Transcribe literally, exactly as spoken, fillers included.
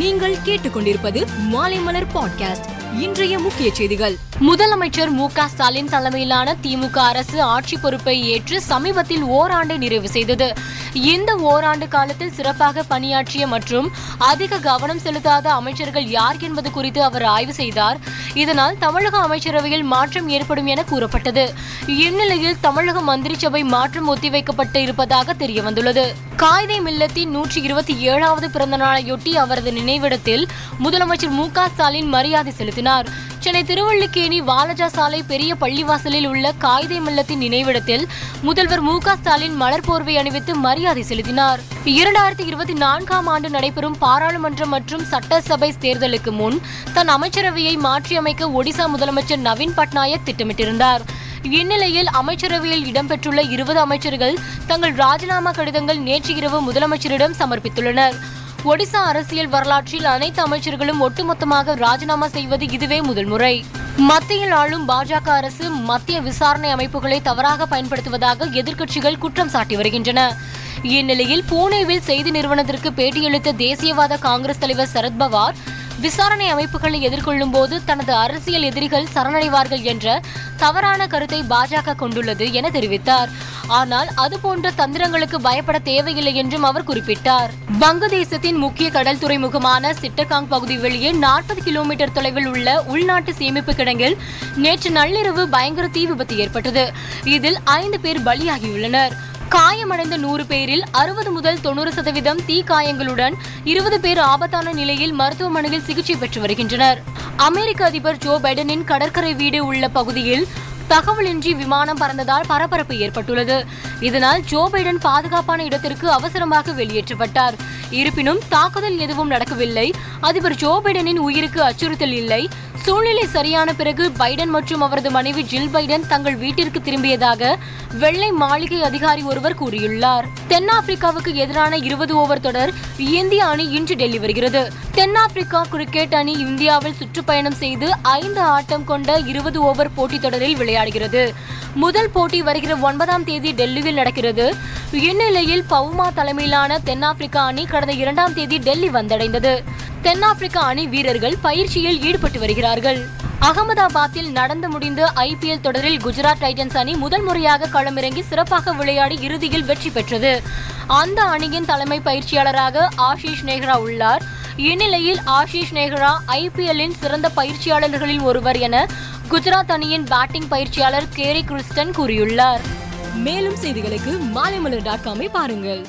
நீங்கள் கேட்டுக்கொண்டிருப்பது மாலை மலர் பாட்காஸ்ட். இன்றைய முக்கிய செய்திகள். முதலமைச்சர் மு க ஸ்டாலின் தலைமையிலான திமுக அரசு ஆட்சி பொறுப்பை ஏற்று சமீபத்தில் ஓராண்டை நிறைவு செய்தது. இந்த ஓராண்டு காலத்தில் சிறப்பாக பணியாற்றிய மற்றும் அதிக கவனம் செலுத்தாத அமைச்சர்கள் யார் என்பது குறித்து அவர் ஆய்வு செய்தார். இதனால் தமிழக அமைச்சரவையில் மாற்றம் ஏற்படும் என கூறப்பட்டது. இந்நிலையில் தமிழக மந்திரி சபை மாற்றம் ஒத்திவைக்கப்பட்டு இருப்பதாக தெரியவந்துள்ளது. காயிதே மில்லத்தின் நூற்றி இருபத்தி ஏழாவது பிறந்த நாளையொட்டி அவரது நினைவிடத்தில் முதலமைச்சர் மு க ஸ்டாலின் மரியாதை செலுத்தினார். சென்னை திருவள்ளிக்கேணி வாலஜா சாலை பெரிய பள்ளிவாசலில் உள்ள காயிதே மில்லத்தின் நினைவிடத்தில் முதல்வர் மு க ஸ்டாலின் மலர் போர்வை அணிவித்து மரியாதை செலுத்தினார். இரண்டாயிரத்தி இருபத்தி நான்காம் ஆண்டு நடைபெறும் பாராளுமன்றம் மற்றும் சட்டசபை தேர்தலுக்கு முன் தன் அமைச்சரவையை மாற்றியமைக்க ஒடிசா முதலமைச்சர் நவீன் பட்நாயக் திட்டமிட்டிருந்தார். இந்நிலையில் அமைச்சரவையில் இடம்பெற்றுள்ள இருபது அமைச்சர்கள் தங்கள் ராஜினாமா கடிதங்கள் நேற்று இரவு முதலமைச்சரிடம் சமர்ப்பித்துள்ளனர். ஒடிசா அரசியல் வரலாற்றில் அனைத்து அமைச்சர்களும் ஒட்டுமொத்தமாக ராஜினாமா செய்வது இதுவே முதல் முறை. மத்தியில் ஆளும் பாஜக அரசு மத்திய விசாரணை அமைப்புகளை தவறாக பயன்படுத்துவதாக எதிர்க்கட்சிகள் குற்றம் சாட்டி வருகின்றன. இந்நிலையில் புனேவில் செய்தி நிறுவனத்திற்கு பேட்டியளித்த தேசியவாத காங்கிரஸ் தலைவர் சரத் பவார், விசாரணை அமைப்புகளை எதிர்கொள்ளும் போது தனது அரசியல் எதிரிகள் சரணடைவார்கள் என்ற தவறான கருத்தை பாஜக கொண்டுள்ளது என தெரிவித்தார். ஆனால் அதுபோன்ற தந்திரங்களுக்கு பயப்பட தேவையில்லை என்றும் அவர் குறிப்பிட்டார். வங்கதேசத்தின் முக்கிய கடல் துறைமுகமான சிட்டகாங் பகுதி வெளியே நாற்பது கிலோமீட்டர் தொலைவில் உள்ள உள்நாட்டு சேமிப்பு கிடங்கில் நேற்று நள்ளிரவு பயங்கர தீ விபத்து ஏற்பட்டது. இதில் ஐந்து பேர் பலியாகியுள்ளனர். காயமடைந்த நூறு பேரில் அறுபது முதல் தொண்ணூறு சதவீதம் தீ காயங்களுடன் இருபது பேர் ஆபத்தான நிலையில் மருத்துவமனையில் சிகிச்சை பெற்று வருகின்றனர். அமெரிக்க அதிபர் ஜோ பைடனின் கடற்கரை வீடு உள்ள பகுதியில் தகவலின்றி விமானம் பறந்ததால் பரபரப்பு ஏற்பட்டுள்ளது. இதனால் ஜோ பைடன் பாதுகாப்பான இடத்திற்கு அவசரமாக வெளியேற்றப்பட்டார். இருப்பினும் தாக்குதல் எதுவும் நடக்கவில்லை. அதிபர் ஜோ பைடனின் உயிருக்கு அச்சுறுத்தல் இல்லை. சூழ்நிலை சரியான பிறகு பைடன் மற்றும் அவரது மனைவி ஜில் பைடன் தங்கள் வீட்டிற்கு திரும்பியதாக வெள்ளை மாளிகை அதிகாரி ஒருவர் கூறியுள்ளார். தென்னாப்பிரிக்காவுக்கு எதிரான இருபது ஓவர் தொடர் இந்திய அணி இன்று டெல்லி வருகிறது. தென்னாப்பிரிக்கா கிரிக்கெட் அணி இந்தியாவில் சுற்றுப்பயணம் செய்து ஐந்து ஆட்டம் கொண்ட இருபது ஓவர் போட்டித் தொடரில் விளையாடுகிறது. முதல் போட்டி வருகிற ஒன்பதாம் தேதி டெல்லியில் நடக்கிறது. இந்நிலையில் பவுமா தலைமையிலான தென்னாப்பிரிக்கா அணி கடந்த இரண்டாம் தேதி டெல்லி வந்தடைந்தது. தென்னாப்பிரிக்கா அணி வீரர்கள் பயிற்சியில் ஈடுபட்டு வருகிறார்கள். அகமதாபாத்தில் நடந்து முடிந்த ஐ பி எல் தொடரில் குஜராத் டைட்டன்ஸ் அணி முதல் முறையாக களமிறங்கி சிறப்பாக விளையாடி இறுதியில் வெற்றி பெற்றது. அந்த அணியின் தலைமை பயிற்சியாளராக ஆஷிஷ் நேஹ்ரா உள்ளார். இந்நிலையில் ஆஷிஷ் நேஹ்ரா ஐ பி எல்லின் சிறந்த பயிற்சியாளர்களில் ஒருவர் என குஜராத் அணியின் பேட்டிங் பயிற்சியாளர் கேரி கிறிஸ்டன் கூறியுள்ளார். மேலும் செய்திகளுக்கு மாலைமலர் டாட் காமை பாருங்கள்.